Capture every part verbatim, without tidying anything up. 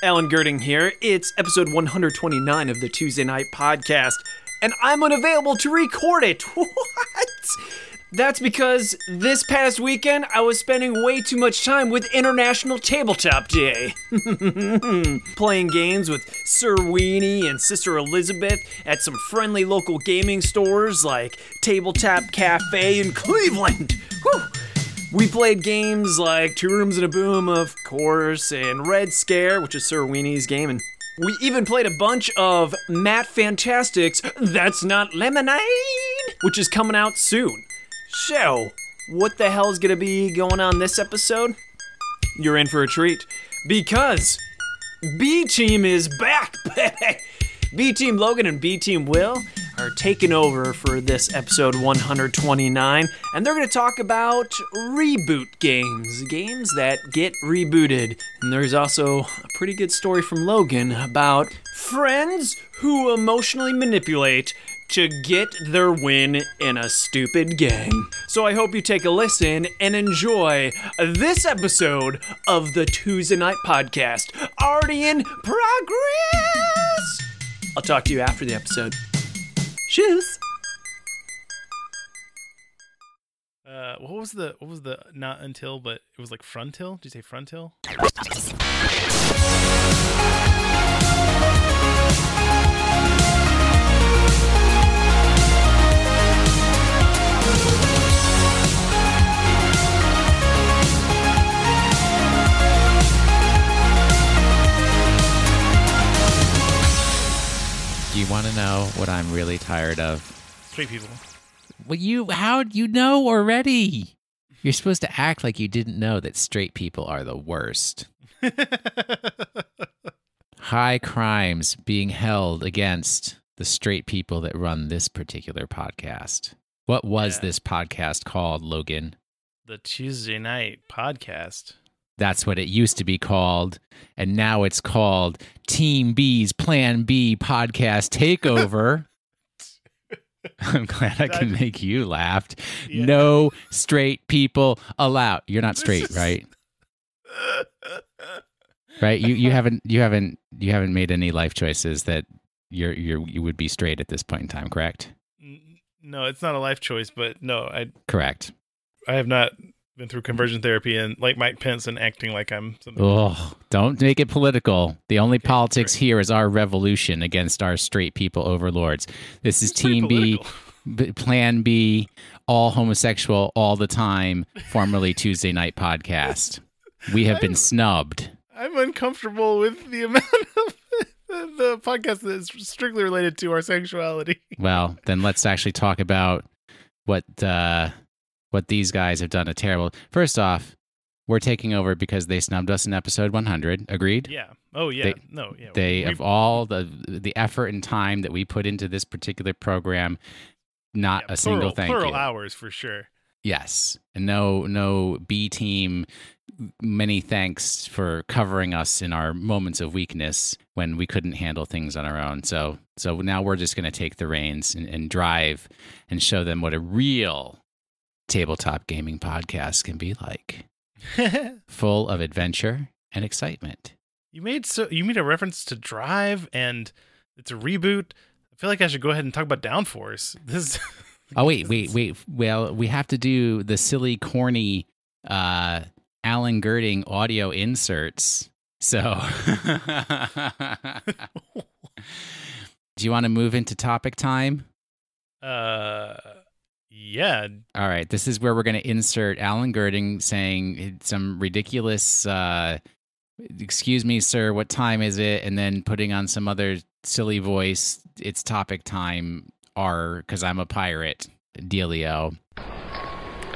Alan Gerding here. It's episode one twenty-nine of the Tuesday Night Podcast, and I'm unavailable to record it. What? That's because this past weekend, I was spending way too much time with International Tabletop Day. Playing games with Sir Weenie and Sister Elizabeth at some friendly local gaming stores like Tabletop Cafe in Cleveland. Whew. We played games like Two Rooms and a Boom, of course, and Red Scare, which is Sir Weenie's game, and we even played a bunch of Matt Fantastics' That's Not Lemonade, which is coming out soon. So, what the hell is going to be going on this episode? You're in for a treat, because B-Team is back, baby! B-Team Logan and B-Team Will are taking over for this episode one twenty-nine, and they're going to talk about reboot games, games that get rebooted. And there's also a pretty good story from Logan about friends who emotionally manipulate to get their win in a stupid game. So I hope you take a listen and enjoy this episode of the Tuesday Night Podcast, already in progress! I'll talk to you after the episode. Cheers! Uh, what was the, what was the, not until, but it was like frontil? Did you say frontil? You want to know what I'm really tired of? Three people. Well, you, how do you know already? You're supposed to act like you didn't know that straight people are the worst. High crimes being held against the straight people that run this particular podcast. What was yeah. this podcast called, Logan? The Tuesday Night Podcast. That's what it used to be called, and now it's called Team B's Plan B Podcast Takeover. I'm glad I can make you laugh. Yeah. No straight people allowed. You're not straight, right? Right? You you haven't you haven't you haven't made any life choices that you're you you would be straight at this point in time, correct? No, it's not a life choice, but no, I correct. I have not been through conversion therapy and like Mike Pence and acting like I'm something. Oh, don't make it political. The only okay, politics right. here is our revolution against our straight people overlords. This is it's Team B, B, Plan B, all homosexual all the time, formerly Tuesday Night Podcast. We have I'm, been snubbed. I'm uncomfortable with the amount of the, the podcast that is strictly related to our sexuality. Well, then let's actually talk about what uh What these guys have done a terrible... First off, we're taking over because they snubbed us in episode one hundred. Agreed? Yeah. Oh, yeah. They, no, yeah. They, we, of all the the effort and time that we put into this particular program, not yeah, a plural, single thank plural you. Plural hours, for sure. Yes. And no, no B-Team, many thanks for covering us in our moments of weakness when we couldn't handle things on our own. So, so now we're just going to take the reins and, and drive and show them what a real... tabletop gaming podcast can be like. Full of adventure and excitement. You made so you made a reference to Drive, and it's a reboot. I feel like I should go ahead and talk about Downforce. This Oh wait, wait, wait. Well, we have to do the silly, corny uh Alan Gerding audio inserts. So do you want to move into topic time? Uh Yeah. All right. This is where we're going to insert Alan Gerding saying some ridiculous, uh, excuse me, sir, what time is it? And then putting on some other silly voice. It's topic time, R, because I'm a pirate, dealio.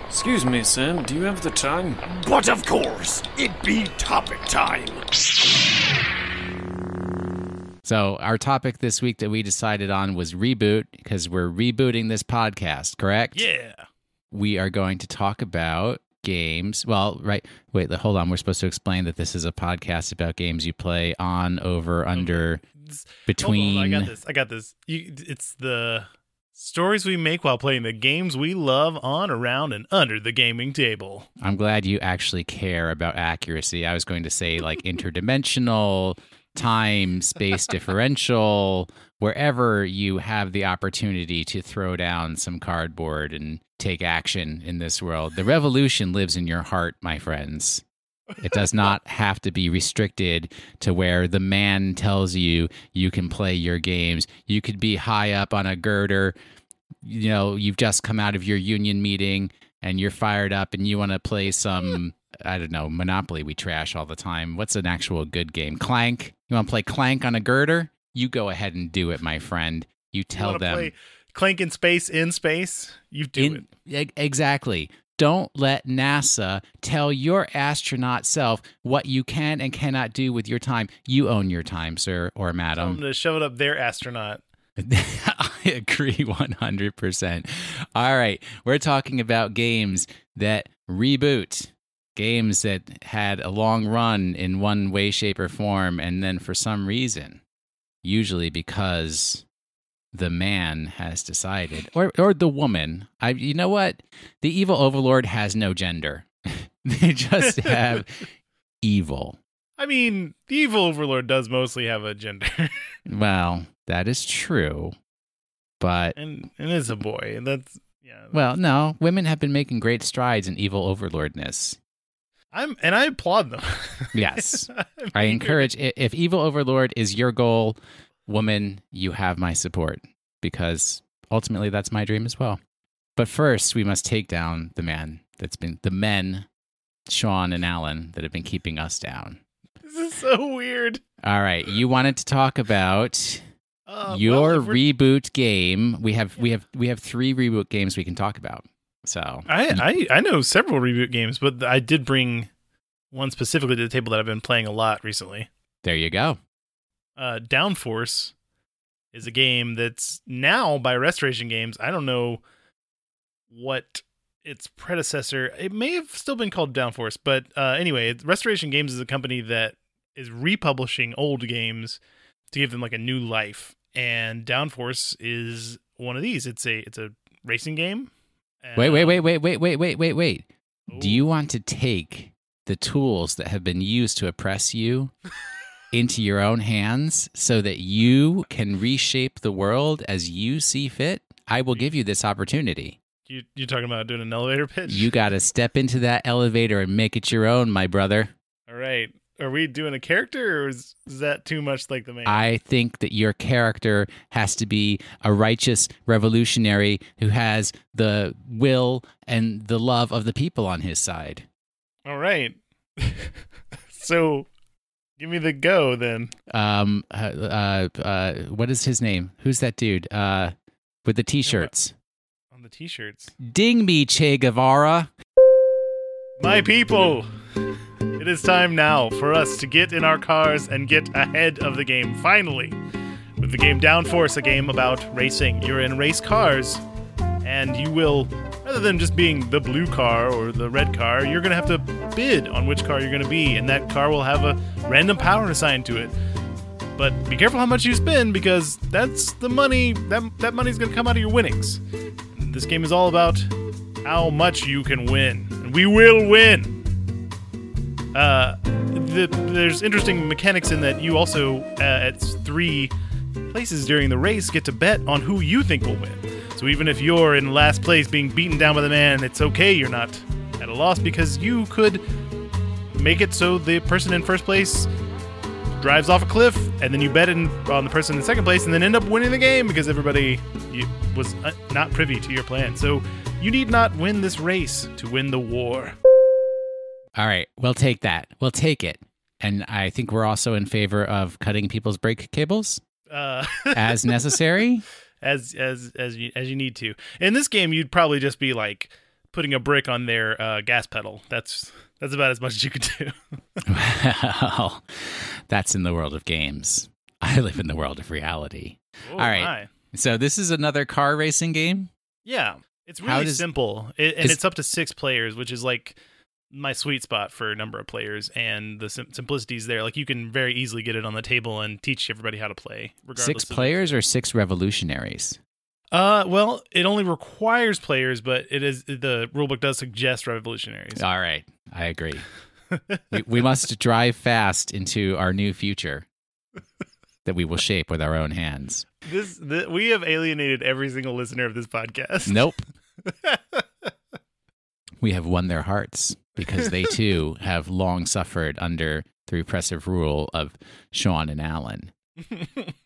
Excuse me, Sam, do you have the time? But of course, it be topic time. So our topic this week that we decided on was reboot, because we're rebooting this podcast, correct? Yeah. We are going to talk about games. Well, right. Wait, hold on. We're supposed to explain that this is a podcast about games you play on, over, under, okay. Between. Hold on, I got this. I got this. You, it's the Stories we make while playing the games we love on, around, and under the gaming table. I'm glad you actually care about accuracy. I was going to say, like, interdimensional, time, space differential, wherever you have the opportunity to throw down some cardboard and take action in this world. The revolution lives in your heart, my friends. It does not have to be restricted to where the man tells you you can play your games. You could be high up on a girder. You know, you've just come out of your union meeting and you're fired up and you want to play some, I don't know, Monopoly we trash all the time. What's an actual good game? Clank? You want to play Clank on a girder? You go ahead and do it, my friend. You tell you them. Play Clank in space, in space? You do in, it. Exactly. Don't let NASA tell your astronaut self what you can and cannot do with your time. You own your time, sir or madam. I'm going to shove it up their astronaut. I agree one hundred percent. All right. We're talking about games that reboot, games that had a long run in one way, shape, or form, and then for some reason, usually because the man has decided, or or the woman. I, you know what? The evil overlord has no gender. They just have evil. I mean, the evil overlord does mostly have a gender. Well, that is true, but and and it's a boy. That's yeah. That's, well, no, women have been making great strides in evil overlordness. I'm and I applaud them. Yes, I, mean, I encourage. If evil overlord is your goal, woman, you have my support, because ultimately that's my dream as well. But first, we must take down the man that's been, the men, Sean and Alan, that have been keeping us down. This is so weird. All right, you wanted to talk about uh, your well, reboot game. We have we have we have three reboot games we can talk about. So I I, I know several reboot games, but I did bring one specifically to the table that I've been playing a lot recently. There you go. Uh, Downforce is a game that's now by Restoration Games. I don't know what its predecessor. It may have still been called Downforce, but uh, anyway, Restoration Games is a company that is republishing old games to give them like a new life. And Downforce is one of these. It's a it's a racing game. And, wait, wait, wait, wait, wait, wait, wait, wait, wait. Oh. Do you want to take the tools that have been used to oppress you into your own hands so that you can reshape the world as you see fit? I will give you this opportunity. You, you're talking about doing an elevator pitch? You got to step into that elevator and make it your own, my brother. All right. Are we doing a character, or is, is that too much like the man? I think that your character has to be a righteous revolutionary who has the will and the love of the people on his side. All right. So... give me the go, then. Um, uh, uh, uh, what is his name? Who's that dude? Uh, with the t-shirts. On the t-shirts. Ding me, Che Guevara. My people, it is time now for us to get in our cars and get ahead of the game. Finally, with the game Downforce, a game about racing. You're in race cars, and you will, rather than just being the blue car or the red car, you're going to have to bid on which car you're going to be, and that car will have a random power assigned to it. But be careful how much you spend, because that's the money, that that money's going to come out of your winnings. And this game is all about how much you can win, and we will win! Uh, the, there's interesting mechanics in that you also, uh, at three places during the race, get to bet on who you think will win. So even if you're in last place being beaten down by the man, it's okay, you're not at a loss, because you could make it so the person in first place drives off a cliff, and then you bet in, on the person in second place and then end up winning the game because everybody you, was uh, not privy to your plan. So you need not win this race to win the war. All right, we'll take that. We'll take it. And I think we're also in favor of cutting people's brake cables uh. as necessary. As as as you as you need to. In this game, you'd probably just be like putting a brick on their uh, gas pedal. That's that's about as much as you could do. Well, that's in the world of games. I live in the world of reality. Oh, all right. My. So this is another car racing game. Yeah, it's really does, simple, it, and is, it's up to six players, which is like my sweet spot for a number of players. And the sim- simplicity is there. Like, you can very easily get it on the table and teach everybody how to play. Regardless, six players or six revolutionaries? Uh, well, it only requires players, but it is the rulebook does suggest revolutionaries. All right, I agree. we, we must drive fast into our new future that we will shape with our own hands. This, this we have alienated every single listener of this podcast. Nope. We have won their hearts because they too have long suffered under the repressive rule of Sean and Alan.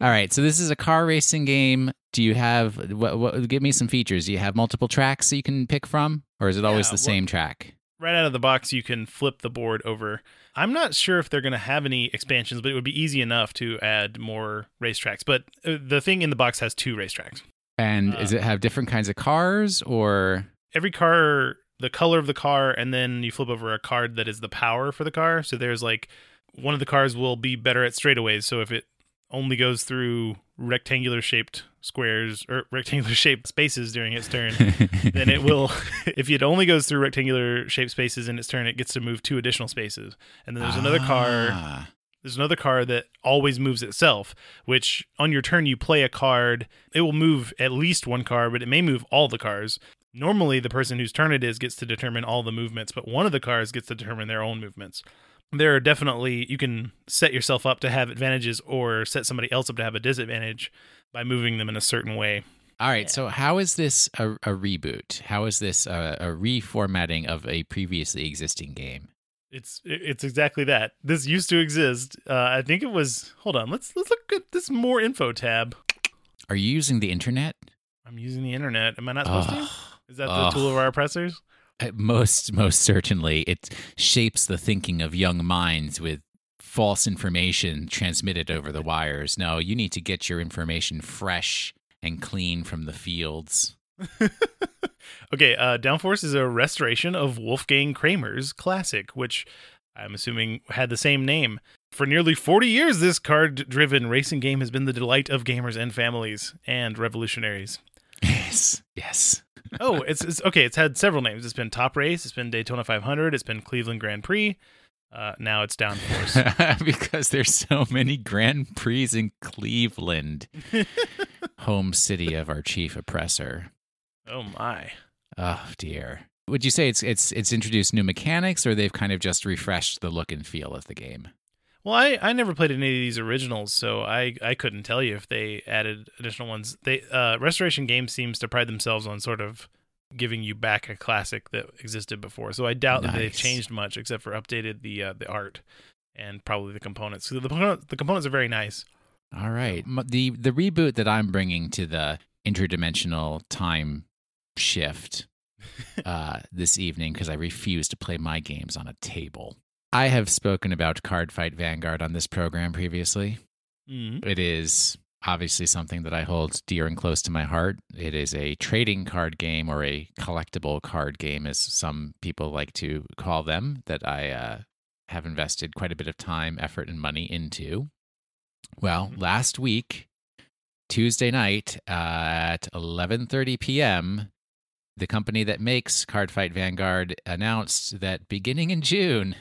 All right, so this is a car racing game. Do you have what, what give me some features? Do you have multiple tracks that you can pick from, or is it always yeah, the well, same track? Right out of the box, you can flip the board over. I'm not sure if they're going to have any expansions, but it would be easy enough to add more racetracks. But the thing in the box has two racetracks. And uh, does it have different kinds of cars, or every car, the color of the car, and then you flip over a card that is the power for the car. So there's like one of the cars will be better at straightaways. So if it only goes through rectangular shaped squares or rectangular shaped spaces during its turn, then it will, if it only goes through rectangular shaped spaces in its turn, it gets to move two additional spaces. And then there's ah. another car, there's another car that always moves itself, which on your turn you play a card. It will move at least one car, but it may move all the cars. Normally the person whose turn it is gets to determine all the movements, but one of the cars gets to determine their own movements. There are definitely, you can set yourself up to have advantages or set somebody else up to have a disadvantage by moving them in a certain way. All right, yeah. So how is this a, a reboot? How is this a, a reformatting of a previously existing game? It's it's exactly that. This used to exist. Uh, I think it was, hold on, let's let's look at this more info tab. Are you using the internet? I'm using the internet. Am I not supposed oh. to? Is that oh. the tool of our oppressors? Most, most certainly, it shapes the thinking of young minds with false information transmitted over the wires. No, you need to get your information fresh and clean from the fields. Okay, uh, Downforce is a restoration of Wolfgang Kramer's classic, which I'm assuming had the same name. For nearly forty years, this card-driven racing game has been the delight of gamers and families and revolutionaries. Yes, yes. oh, it's, it's okay. It's had several names. It's been Top Race. It's been Daytona five hundred. It's been Cleveland Grand Prix. Uh, now it's Downforce. Because there's so many Grand Prix in Cleveland, home city of our chief oppressor. Oh, my. Oh, dear. Would you say it's it's it's introduced new mechanics, or they've kind of just refreshed the look and feel of the game? Well, I, I never played any of these originals, so I, I couldn't tell you if they added additional ones. They uh, Restoration Games seems to pride themselves on sort of giving you back a classic that existed before, so I doubt nice. that they've changed much except for updated the uh, the art and probably the components. So the, the components are very nice. All right. The, the reboot that I'm bringing to the interdimensional time shift uh, this evening, because I refuse to play my games on a table. I have spoken about Cardfight Vanguard on this program previously. Mm-hmm. It is obviously something that I hold dear and close to my heart. It is a trading card game, or a collectible card game, as some people like to call them, that I uh, have invested quite a bit of time, effort, and money into. Well, mm-hmm. last week, Tuesday night at eleven thirty p.m., the company that makes Cardfight Vanguard announced that beginning in June...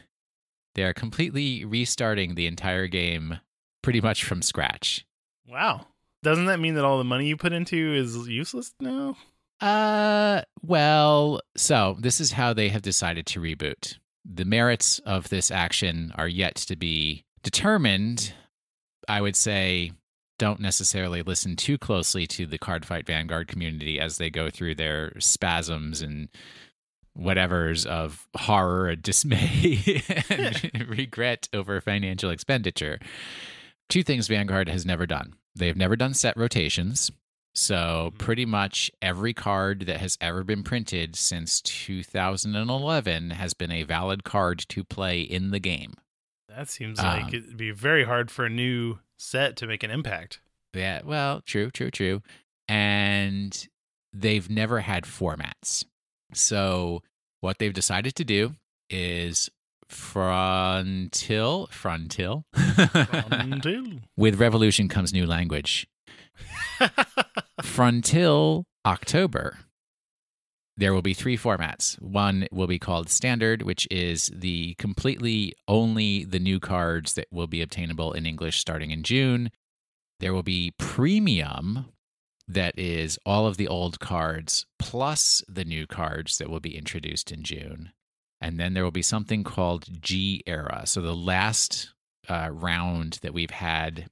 they are completely restarting the entire game pretty much from scratch. Wow. Doesn't that mean that all the money you put into is useless now? Uh, well, so this is how they have decided to reboot. The merits of this action are yet to be determined. I would say don't necessarily listen too closely to the Cardfight Vanguard community as they go through their spasms and whatevers of horror and dismay and regret over financial expenditure. Two things Vanguard has never done. They've never done set rotations. So pretty much every card that has ever been printed since two thousand eleven has been a valid card to play in the game. That seems like um, it'd be very hard for a new set to make an impact. Yeah, well, true, true, true. And they've never had formats. So what they've decided to do is frontil, frontil, frontil. With revolution comes new language. Frontil October, there will be three formats. One will be called Standard, which is the completely only the new cards that will be obtainable in English starting in June. There will be Premium, that is all of the old cards plus the new cards that will be introduced in June. And then there will be something called G-Era. So the last uh, round that we've had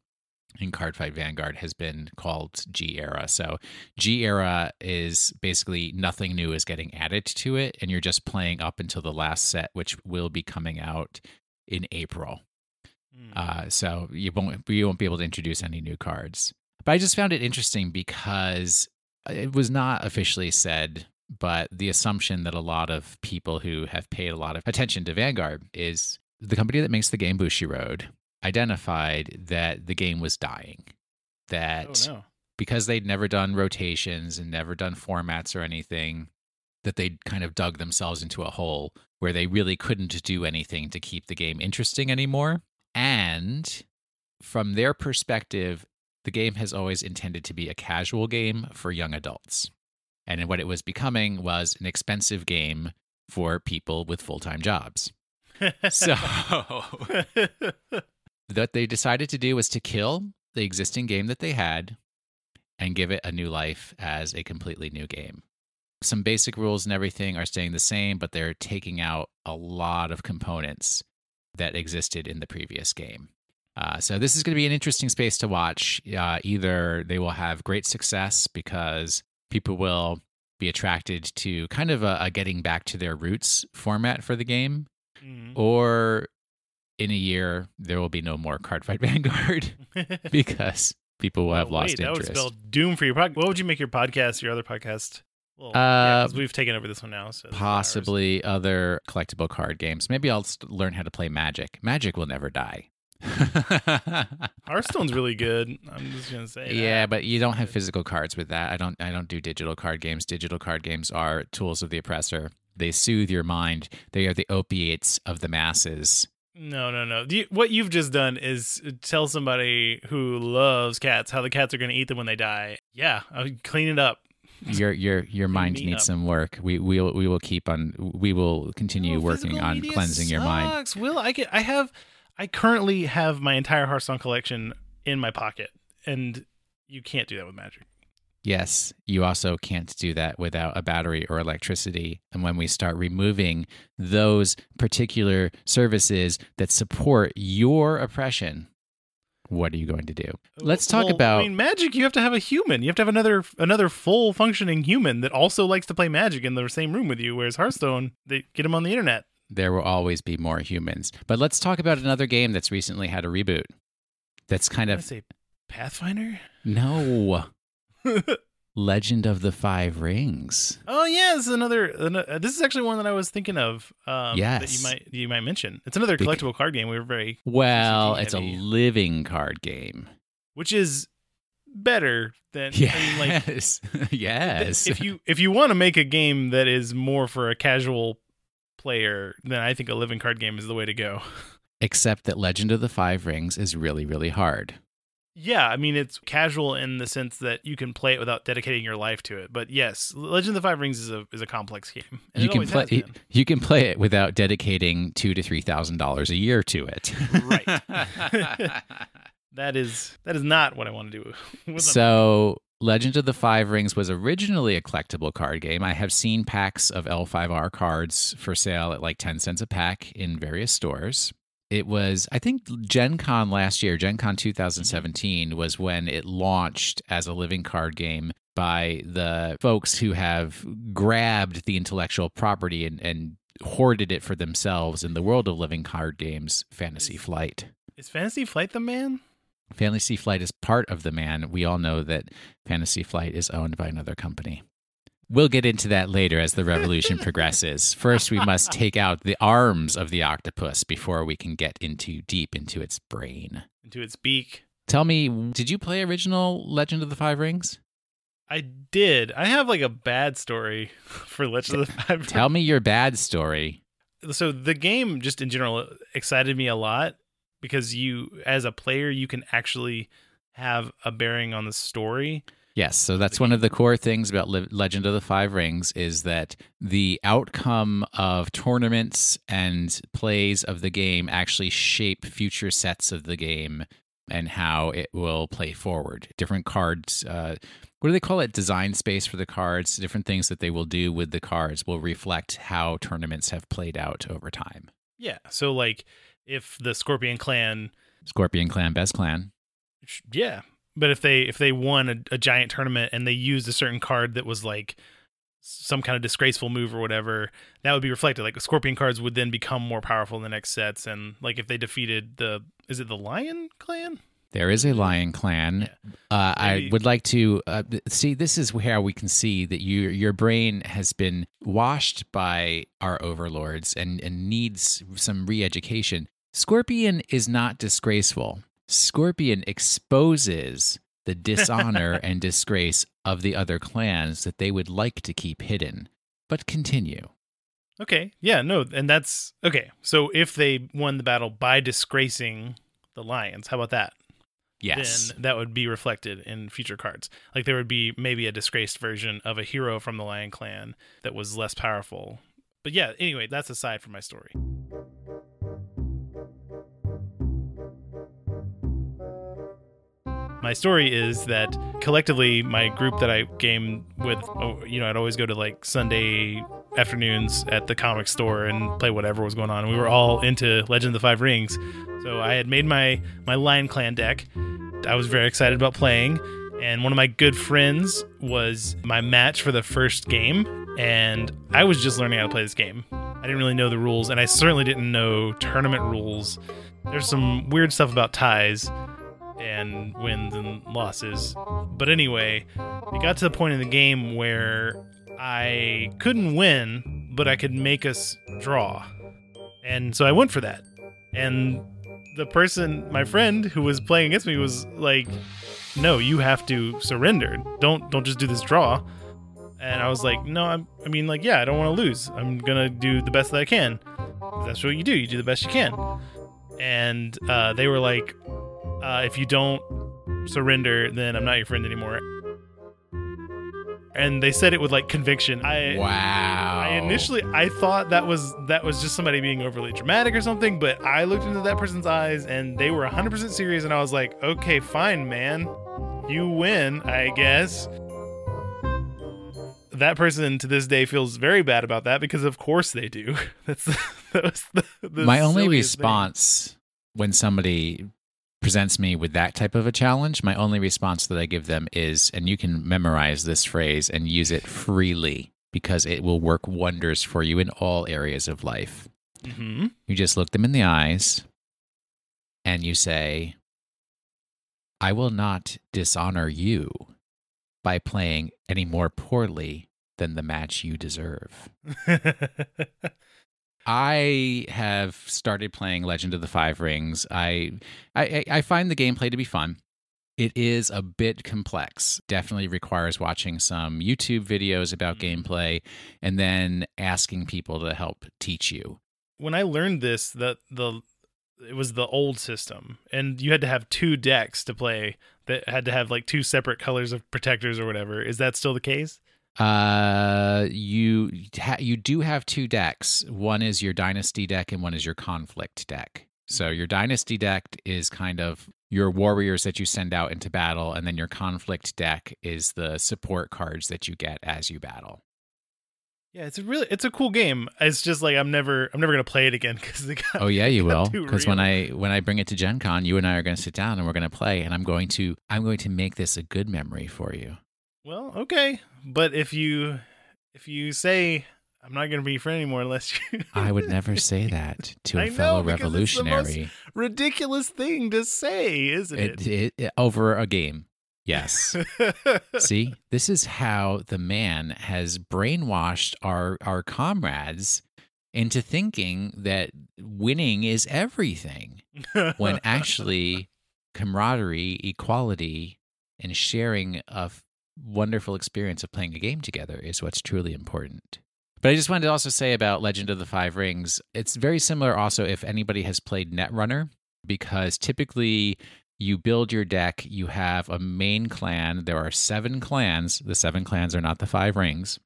in Cardfight Vanguard has been called G-Era. So G-Era is basically nothing new is getting added to it, and you're just playing up until the last set, which will be coming out in April. Mm. Uh, so you won't, you won't be able to introduce any new cards. But I just found it interesting because it was not officially said, but the assumption that a lot of people who have paid a lot of attention to Vanguard is the company that makes the game Bushiroad identified that the game was dying, that oh, no. because they'd never done rotations and never done formats or anything, that they'd kind of dug themselves into a hole where they really couldn't do anything to keep the game interesting anymore. And from their perspective, the game has always intended to be a casual game for young adults. And what it was becoming was an expensive game for people with full-time jobs. So what they decided to do was to kill the existing game that they had and give it a new life as a completely new game. Some basic rules and everything are staying the same, but they're taking out a lot of components that existed in the previous game. Uh, so this is going to be an interesting space to watch. Uh, either they will have great success because people will be attracted to kind of a, a getting back to their roots format for the game, mm-hmm. or in a year, there will be no more Cardfight Vanguard because people will have oh, lost wait, interest. That would spell doom for your podcast. What would you make your podcast, your other podcast? Well, uh, yeah, 'cause we've taken over this one now. So possibly other collectible card games. Maybe I'll learn how to play Magic. Magic will never die. Hearthstone's really good. I'm just gonna say. Yeah, that. But you don't have physical cards with that. I don't. I don't do digital card games. Digital card games are tools of the oppressor. They soothe your mind. They are the opiates of the masses. No, no, no. You, what you've just done is tell somebody who loves cats how the cats are going to eat them when they die. Yeah, I'll clean it up. Your your your mind needs up. some work. We we will, we will keep on. We will continue no, working on cleansing sucks. your mind. Will I get? I have. I currently have my entire Hearthstone collection in my pocket, and you can't do that with Magic. Yes, you also can't do that without a battery or electricity. And when we start removing those particular services that support your oppression, what are you going to do? Let's talk well, about... I mean, Magic, you have to have a human. You have to have another another full-functioning human that also likes to play Magic in the same room with you, whereas Hearthstone, they get them on the internet. There will always be more humans. But let's talk about another game that's recently had a reboot. That's kind of... I say Pathfinder? No. Legend of the Five Rings. Oh, yeah. This is another... another this is actually one that I was thinking of um, yes. that you might you might mention. It's another collectible Bec- card game. We were very... Well, it's a living card game. Which is... better than yes, I mean, like, yes. If you if you want to make a game that is more for a casual player, then I think a living card game is the way to go. Except that Legend of the Five Rings is really, really hard. Yeah, I mean it's casual in the sense that you can play it without dedicating your life to it. But yes, Legend of the Five Rings is a is a complex game. And you can play it, you can play it without dedicating two to three thousand dollars a year to it. Right. That is that is not what I want to do. So Legend of the Five Rings was originally a collectible card game. I have seen packs of L five R cards for sale at like ten cents a pack in various stores. It was, I think, Gen Con last year, Gen Con twenty seventeen was when it launched as a living card game by the folks who have grabbed the intellectual property and, and hoarded it for themselves in the world of living card games, Fantasy Flight. Is Fantasy Flight the man? Fantasy Flight is part of the man. We all know that Fantasy Flight is owned by another company. We'll get into that later as the revolution progresses. First, we must take out the arms of the octopus before we can get into deep into its brain. Into its beak. Tell me, did you play original Legend of the Five Rings? I did. I have like a bad story for Legend of the Five Rings. Tell me your bad story. So the game just in general excited me a lot. Because you, as a player, you can actually have a bearing on the story. Yes, so that's one of the core things about Le- Legend of the Five Rings is that the outcome of tournaments and plays of the game actually shape future sets of the game and how it will play forward. Different cards, uh, what do they call it? Design space for the cards, different things that they will do with the cards will reflect how tournaments have played out over time. Yeah. So like if the Scorpion Clan... Scorpion Clan, best clan. Yeah. But if they if they won a, a giant tournament and they used a certain card that was like some kind of disgraceful move or whatever, that would be reflected. Like Scorpion cards would then become more powerful in the next sets. And like if they defeated the, is it the Lion Clan? There is a Lion Clan. Yeah. Uh, I would like to uh, see, this is where we can see that you, your brain has been washed by our overlords and, and needs some re-education. Scorpion is not disgraceful. Scorpion exposes the dishonor and disgrace of the other clans that they would like to keep hidden. But continue. Okay. Yeah, no, and that's... Okay, so if they won the battle by disgracing the lions, how about that? Yes. Then that would be reflected in future cards. Like there would be maybe a disgraced version of a hero from the Lion Clan that was less powerful. But yeah, anyway, that's aside from my story. My story is that collectively my group that I game with, you know, I'd always go to like Sunday afternoons at the comic store and play whatever was going on. And we were all into Legend of the Five Rings. So I had made my, my Lion Clan deck. I was very excited about playing. And one of my good friends was my match for the first game. And I was just learning how to play this game. I didn't really know the rules. And I certainly didn't know tournament rules. There's some weird stuff about ties and wins and losses. But anyway, it got to the point in the game where I couldn't win, but I could make us draw. And so I went for that. And the person, my friend who was playing against me was like, no, you have to surrender. Don't don't just do this draw. And I was like, no, I'm, I mean, like, yeah, I don't want to lose. I'm going to do the best that I can. That's what you do. You do the best you can. And uh, they were like, Uh, if you don't surrender, then I'm not your friend anymore. And they said it with like conviction. I, wow. I initially, I thought that was that was just somebody being overly dramatic or something. But I looked into that person's eyes and they were one hundred percent serious. And I was like, okay, fine, man. You win, I guess. That person to this day feels very bad about that because of course they do. That's that was the, the my only response thing. When somebody presents me with that type of a challenge, my only response that I give them is, and you can memorize this phrase and use it freely because it will work wonders for you in all areas of life. Mm-hmm. You just look them in the eyes and you say, I will not dishonor you by playing any more poorly than the match you deserve. I have started playing Legend of the Five Rings. I, I I find the gameplay to be fun. It is a bit complex. Definitely requires watching some YouTube videos about gameplay and then asking people to help teach you. When I learned this, the the it was the old system, and you had to have two decks to play that had to have like two separate colors of protectors or whatever. Is that still the case? Uh, you ha- you do have two decks. One is your Dynasty deck and one is your Conflict deck. So your Dynasty deck is kind of your warriors that you send out into battle, and then your Conflict deck is the support cards that you get as you battle. Yeah, it's a really it's a cool game. It's just like I'm never I'm never gonna play it again because it got, oh yeah you will because when I when I bring it to Gen Con, you and I are gonna sit down and we're gonna play, and I'm going to I'm going to make this a good memory for you. Well, okay, but if you if you say I'm not going to be your friend anymore unless you, I would never say that to a fellow know, revolutionary. It's the most ridiculous thing to say, isn't it? it, it over a game, yes. See, this is how the man has brainwashed our our comrades into thinking that winning is everything, when actually camaraderie, equality, and sharing of wonderful experience of playing a game together is what's truly important. But I just wanted to also say about Legend of the Five Rings, it's very similar also if anybody has played Netrunner, because typically you build your deck, you have a main clan, there are seven clans, the seven clans are not the five rings,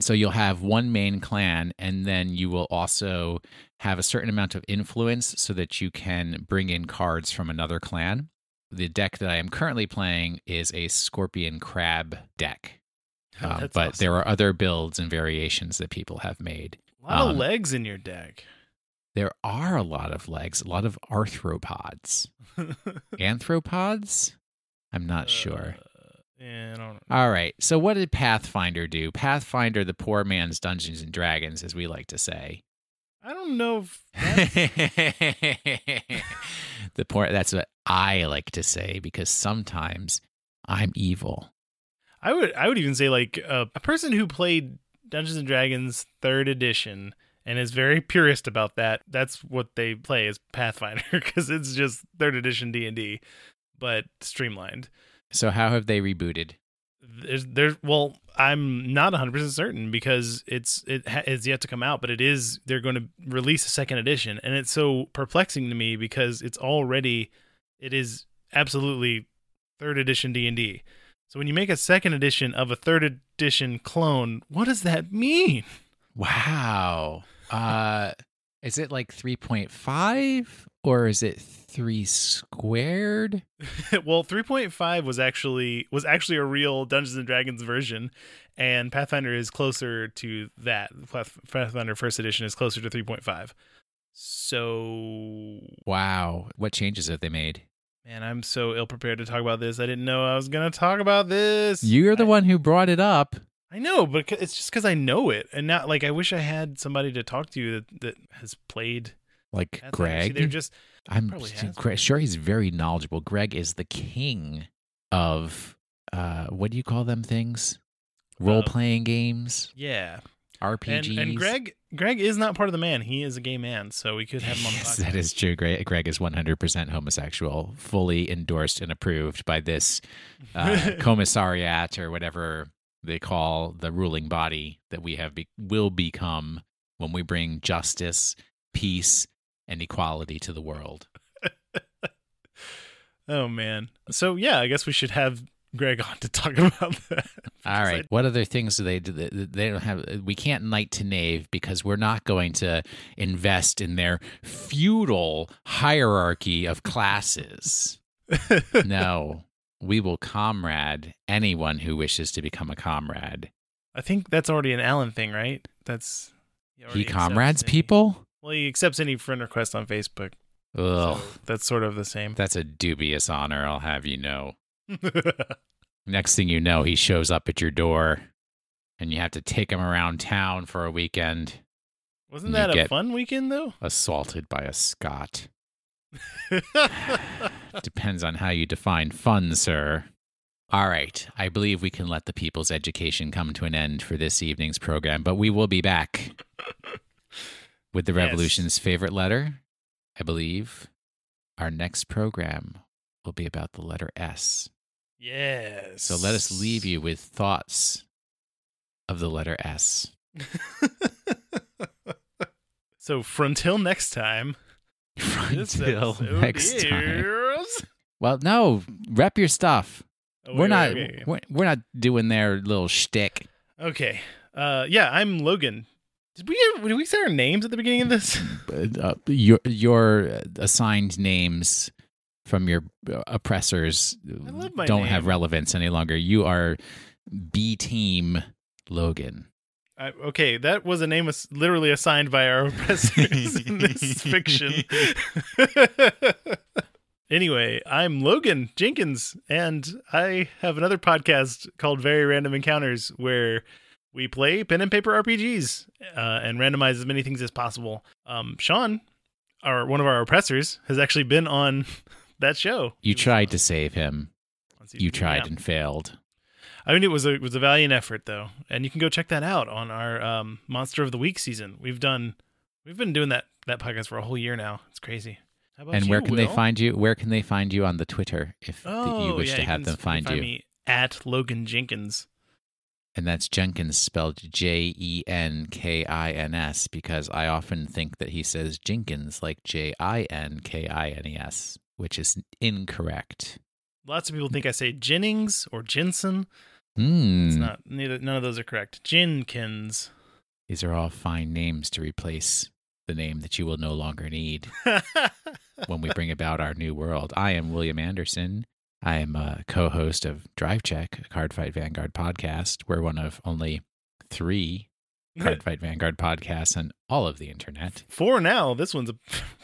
so you'll have one main clan, and then you will also have a certain amount of influence so that you can bring in cards from another clan. the deck that I am currently playing is a Scorpion Crab deck. Oh, um, but awesome. There are other builds and variations that people have made. A lot um, of legs in your deck. There are a lot of legs, a lot of arthropods. Anthropods? I'm not uh, sure. Yeah, I don't know. All right. So what did Pathfinder do? Pathfinder, the poor man's Dungeons and Dragons, as we like to say. I don't know if that's... the poor, that's what I like to say, because sometimes I'm evil. I would I would even say, like, uh, a person who played Dungeons and Dragons third edition and is very purist about that, that's what they play is Pathfinder, because it's just third edition D and D, but streamlined. So how have they rebooted? There's, there's, well, I'm not one hundred percent certain because it's it ha- it's yet to come out, but it is, they're going to release a second edition, and it's so perplexing to me because it's already, it is absolutely third edition D and D. So when you make a second edition of a third edition clone, what does that mean? Wow. Uh, is it like three point five or is it three squared? Well, three point five was actually was actually a real Dungeons and Dragons version, and Pathfinder is closer to that. Pathfinder first edition is closer to three point five. So wow, what changes have they made? Man, I'm so ill-prepared to talk about this. I didn't know I was going to talk about this. You're the I, one who brought it up. I know, but it's just because I know it. And now, like, I wish I had somebody to talk to that, that has played. Like Greg? They're just, I'm Greg, sure he's very knowledgeable. Greg is the king of, uh, what do you call them things? Role-playing um, games? Yeah. R P Gs. And, and Greg Greg is not part of the man. He is a gay man, so we could have him on the podcast. Yes, that is true. Greg, Greg is one hundred percent homosexual, fully endorsed and approved by this uh, commissariat or whatever they call the ruling body that we have be- will become when we bring justice, peace, and equality to the world. Oh, man. So, yeah, I guess we should have Greg on to talk about that. All right. I... What other things do they do? They don't have. We can't knight to knave because we're not going to invest in their feudal hierarchy of classes. No, we will comrade anyone who wishes to become a comrade. I think that's already an Alan thing, right? That's he, he comrades any... people. Well, he accepts any friend request on Facebook. Ugh, so that's sort of the same. That's a dubious honor, I'll have you know. Next thing you know, he shows up at your door and you have to take him around town for a weekend. Wasn't that a fun weekend, though? Assaulted by a Scot. Depends on how you define fun, sir. All right. I believe we can let the people's education come to an end for this evening's program, but we will be back with the revolution's yes. favorite letter. I believe our next program will be about the letter S. Yes. So let us leave you with thoughts of the letter S. So until next time. Until next is. time. Well, no, rep your stuff. Oh, wait, we're not wait, wait, wait. We're not doing their little shtick. Okay. Uh, yeah, I'm Logan. Did we did we say our names at the beginning of this? Uh, your your assigned names from your oppressors don't name. have relevance any longer. You are B-Team Logan. I, okay, that was a name literally assigned by our oppressors in this fiction. Anyway, I'm Logan Jenkins, and I have another podcast called Very Random Encounters where we play pen and paper R P Gs uh, and randomize as many things as possible. Um, Sean, our one of our oppressors, has actually been on... that show. You tried to save him. You tried and failed. I mean, it was a it was a valiant effort, though, and you can go check that out on our um, Monster of the Week season. We've done, we've been doing that that podcast for a whole year now. It's crazy. How about you, Will? And where can they find you? Where can they find you on the Twitter if you wish to have them find you? Find me at Logan Jenkins. And that's Jenkins spelled J E N K I N S because I often think that he says Jenkins like J I N K I N E S. Which is incorrect. Lots of people think I say Jennings or Jensen. Mm. It's not. Neither, none of those are correct. Jenkins. These are all fine names to replace the name that you will no longer need when we bring about our new world. I am William Anderson. I am a co-host of Drive Check, a Cardfight Vanguard podcast. We're one of only three Cardfight Vanguard podcasts on all of the internet. Four now. This one's a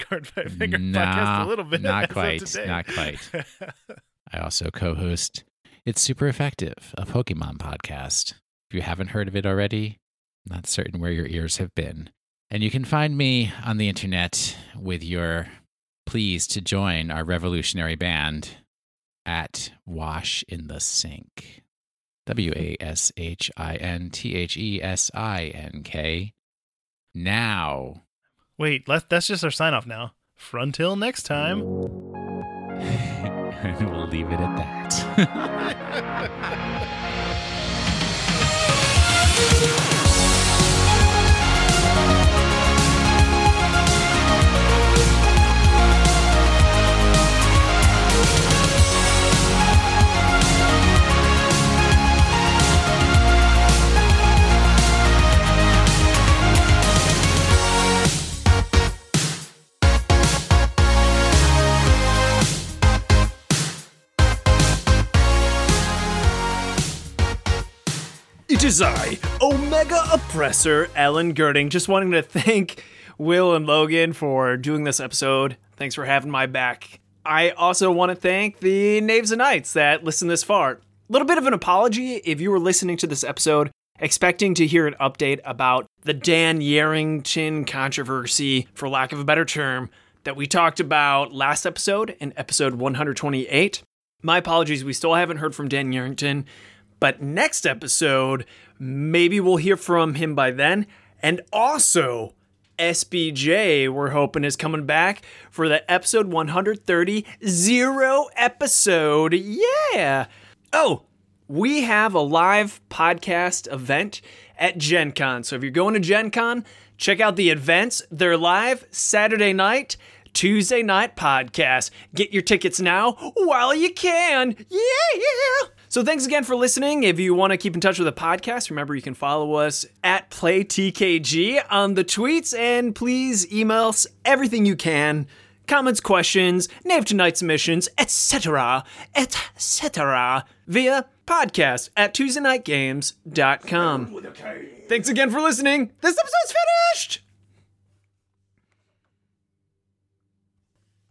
Cardfight Vanguard nah, podcast a little bit. Not quite. Not quite. I also co-host It's Super Effective, a Pokemon podcast. If you haven't heard of it already, I'm not certain where your ears have been. And you can find me on the internet with your pleas to join our revolutionary band at Wash in the Sink. W A S H I N T H E S I N K. Now. Wait, that's just our sign-off now. Frontil next time. And we'll leave it at that. It is I, Omega Oppressor, Alan Gerding, just wanting to thank Will and Logan for doing this episode. Thanks for having my back. I also want to thank the Knaves and Knights that listened this far. A little bit of an apology if you were listening to this episode expecting to hear an update about the Dan Yarrington controversy, for lack of a better term, that we talked about last episode in episode one twenty-eight. My apologies, we still haven't heard from Dan Yarrington. But next episode, maybe we'll hear from him by then. And also, S B J, we're hoping, is coming back for the episode one thirty, zero episode. Yeah. Oh, we have a live podcast event at Gen Con. So if you're going to Gen Con, check out the events. They're live Saturday night, Tuesday night podcast. Get your tickets now while you can. Yeah, yeah. So thanks again for listening. If you want to keep in touch with the podcast, remember you can follow us at Play T K G on the tweets, and please email us everything you can. Comments, questions, Knave to Knight submissions, et cetera, et cetera, via podcast at Tuesday Night Games dot com. Thanks again for listening. This episode's finished!